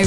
My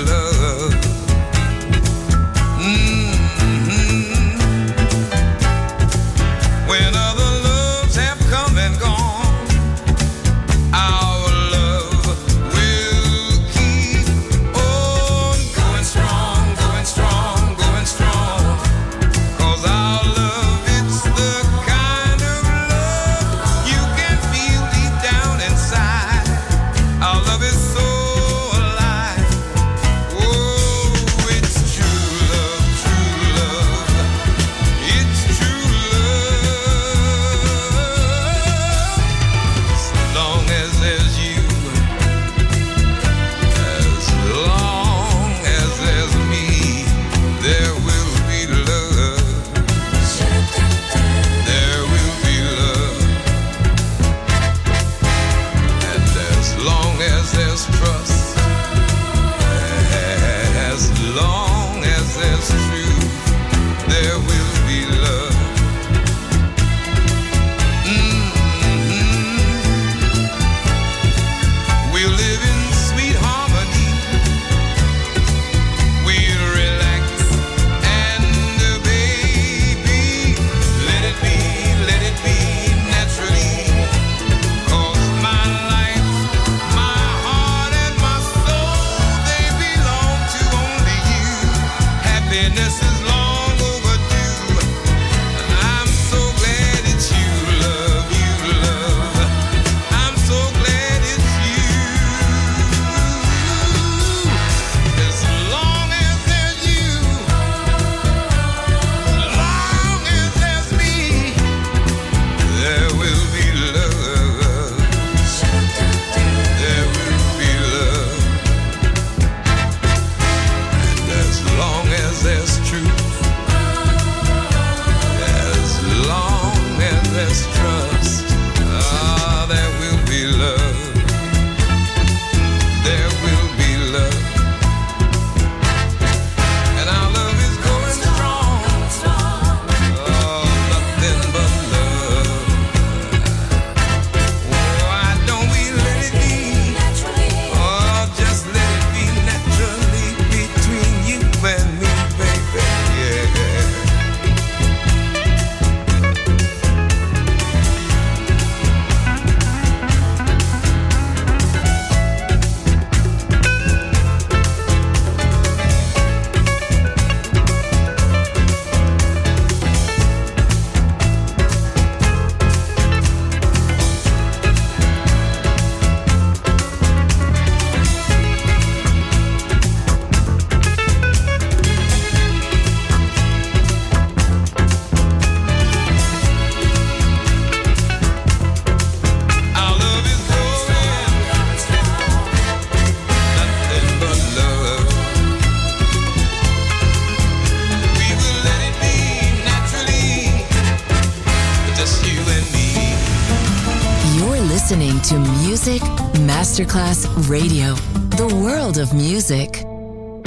love. Mm-hmm. When other loves have come and gone, our love will keep on going strong, going strong, going strong. 'Cause our love, it's the kind of love you can feel deep down inside. Our love is so Music Masterclass Radio, the world of music. Road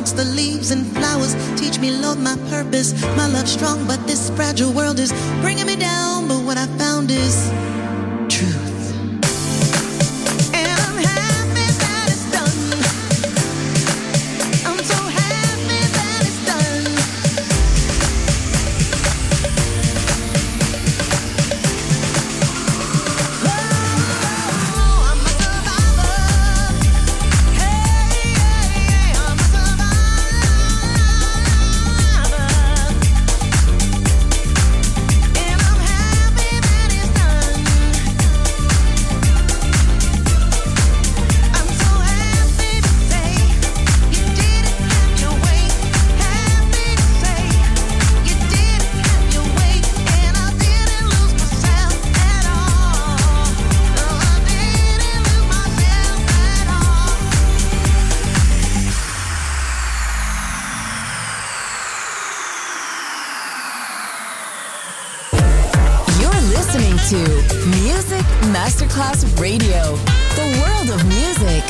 amongst the leaves and flowers. Teach me, Lord, my purpose. My love's strong, but this fragile world is bringing me down. But what I found is truth. Music Masterclass Radio, the world of music.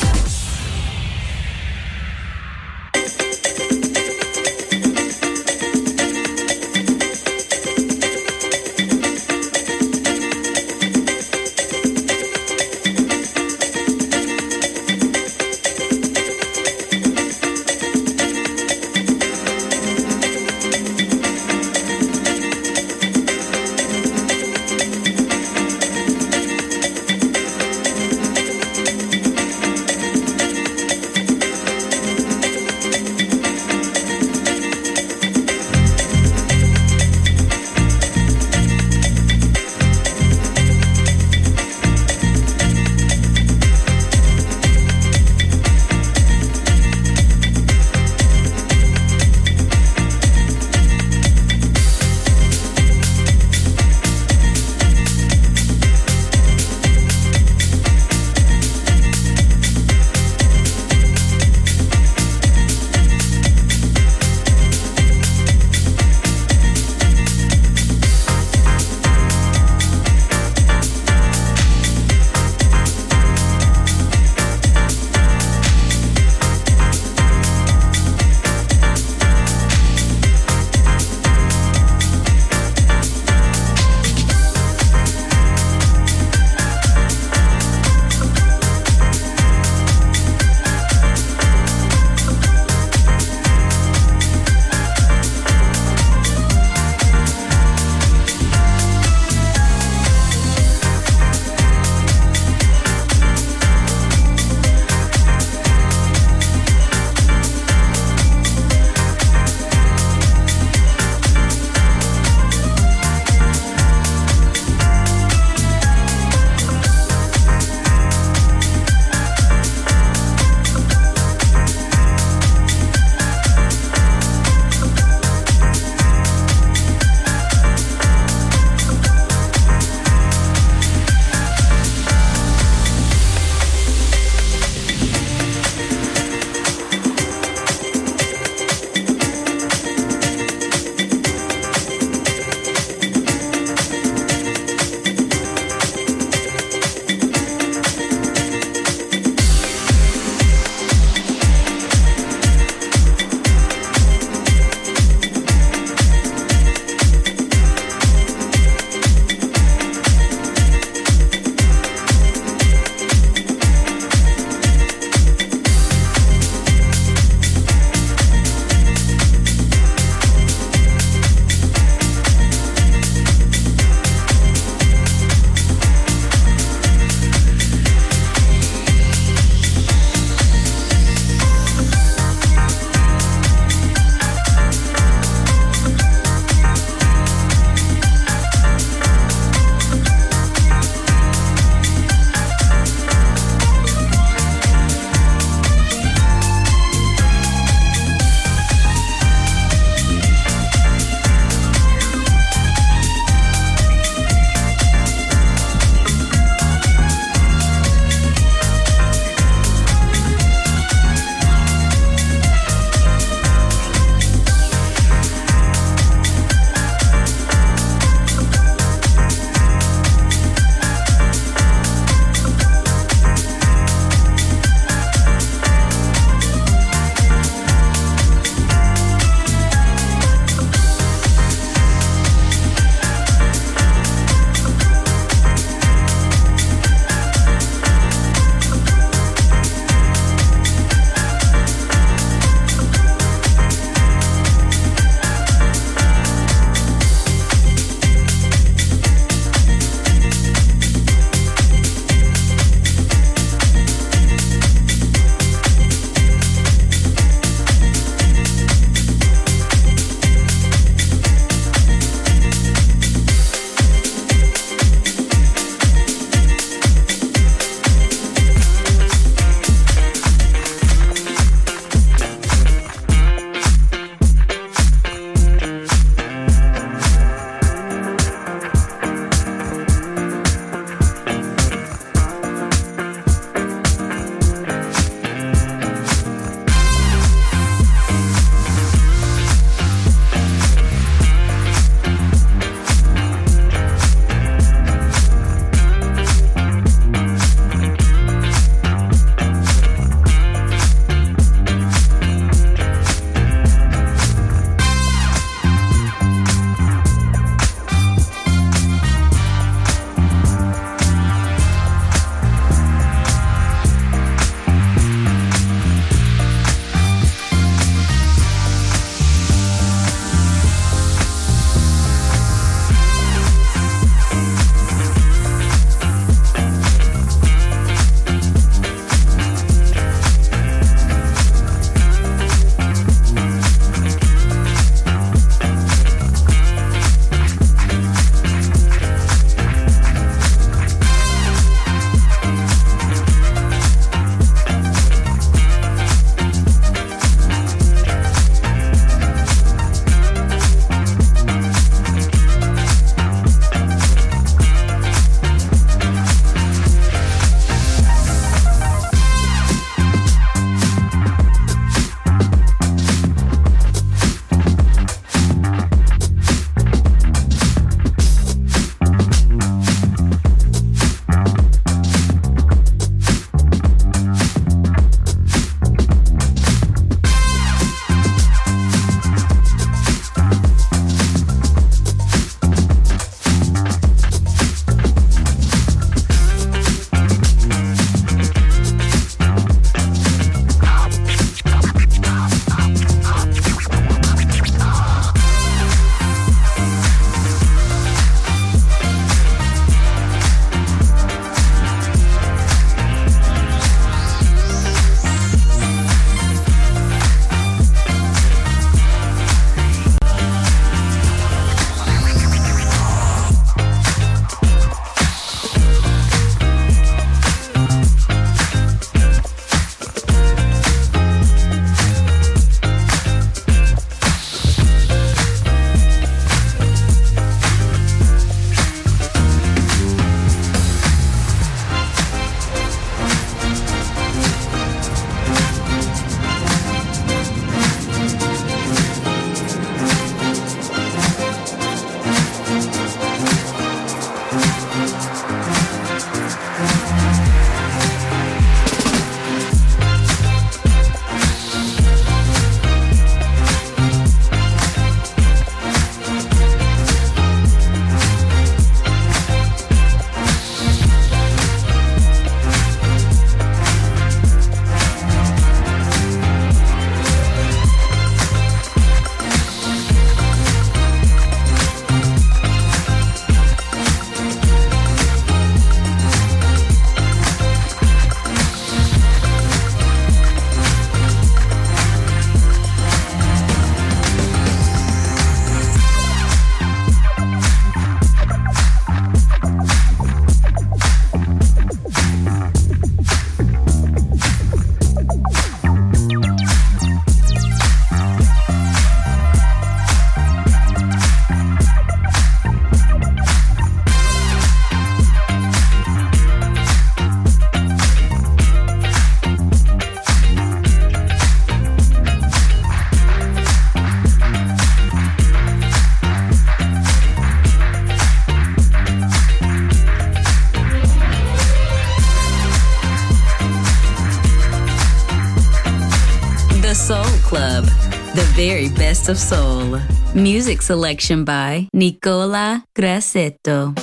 the very best of soul. Music selection by Nicola Grassetto.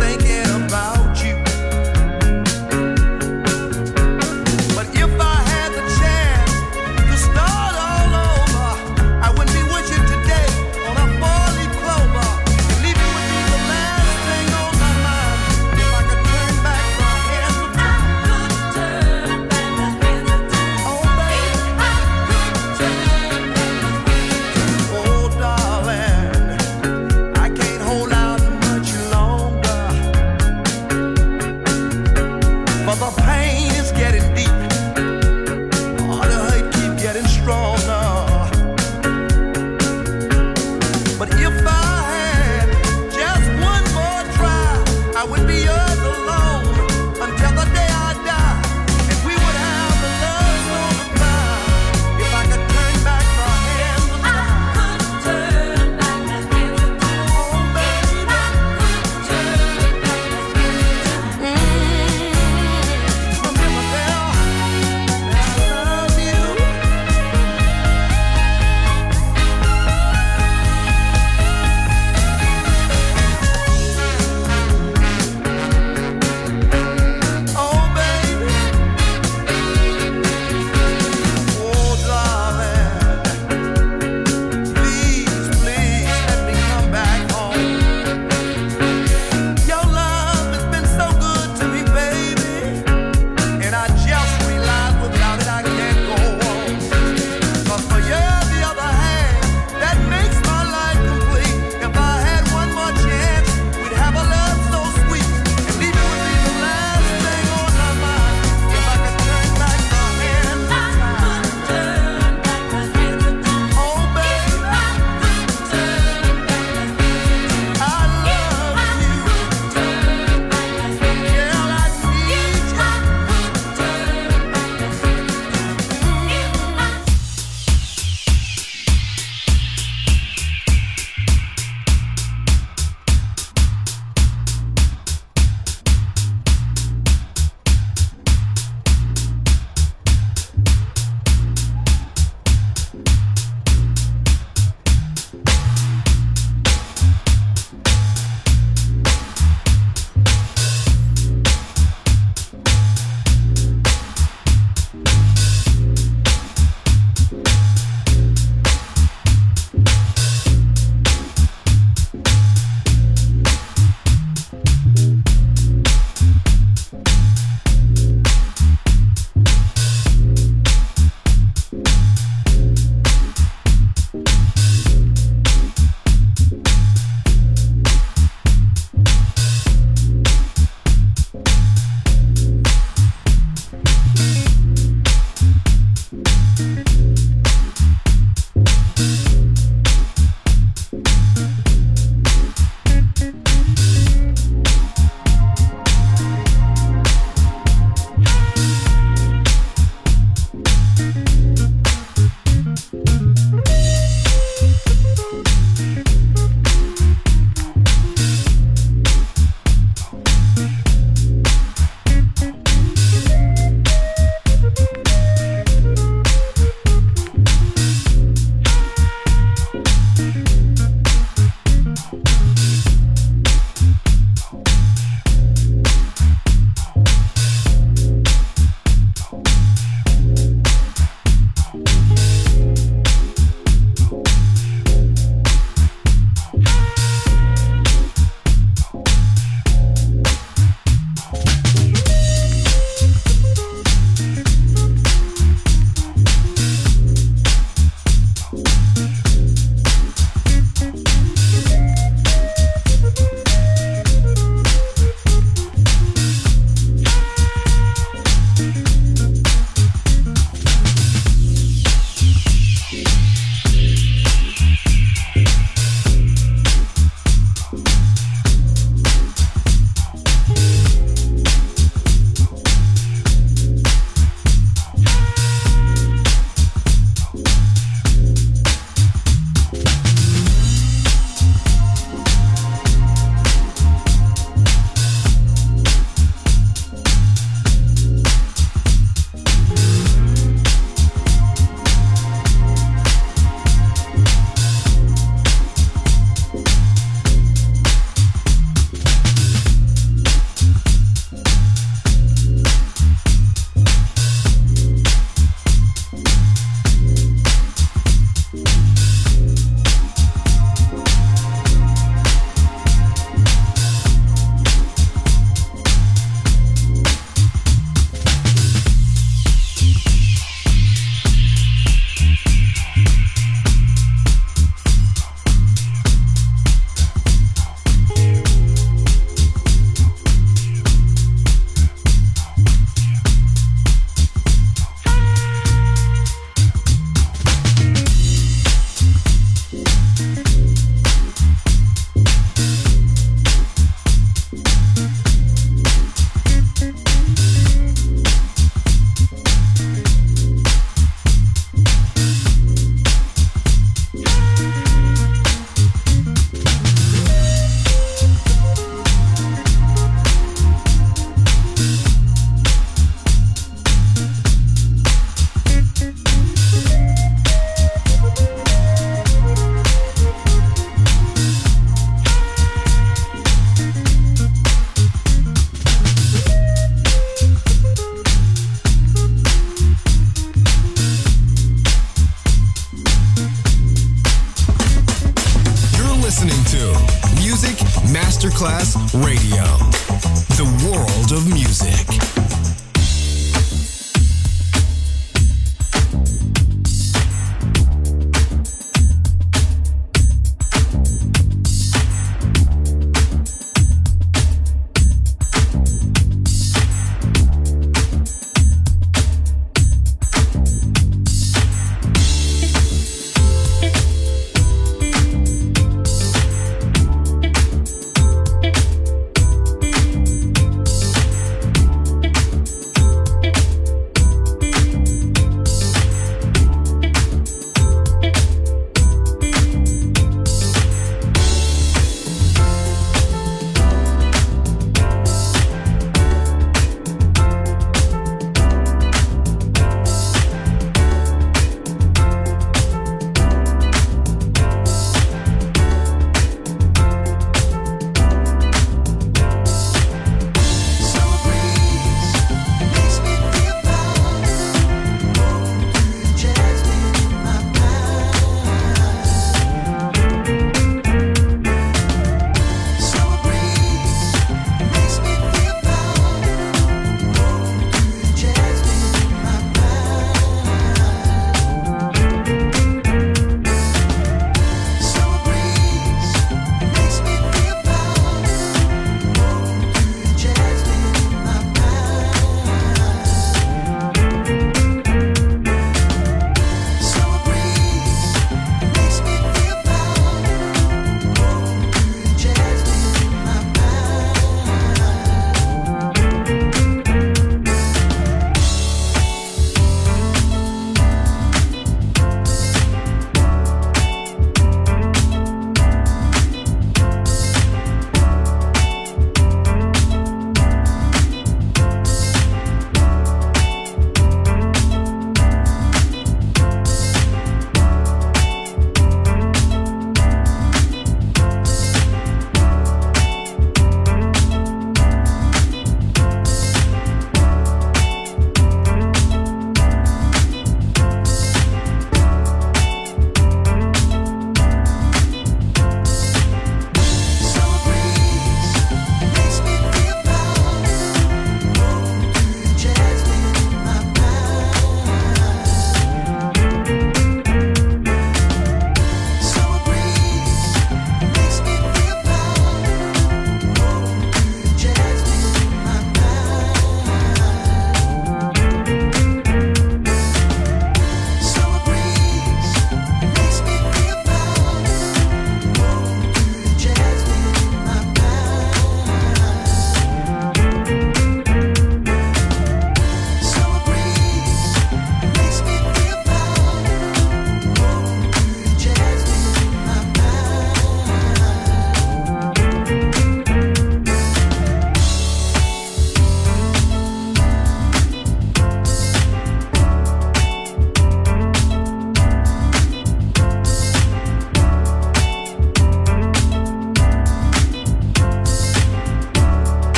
Thinking about you. listening to Music Masterclass Radio, the world of music.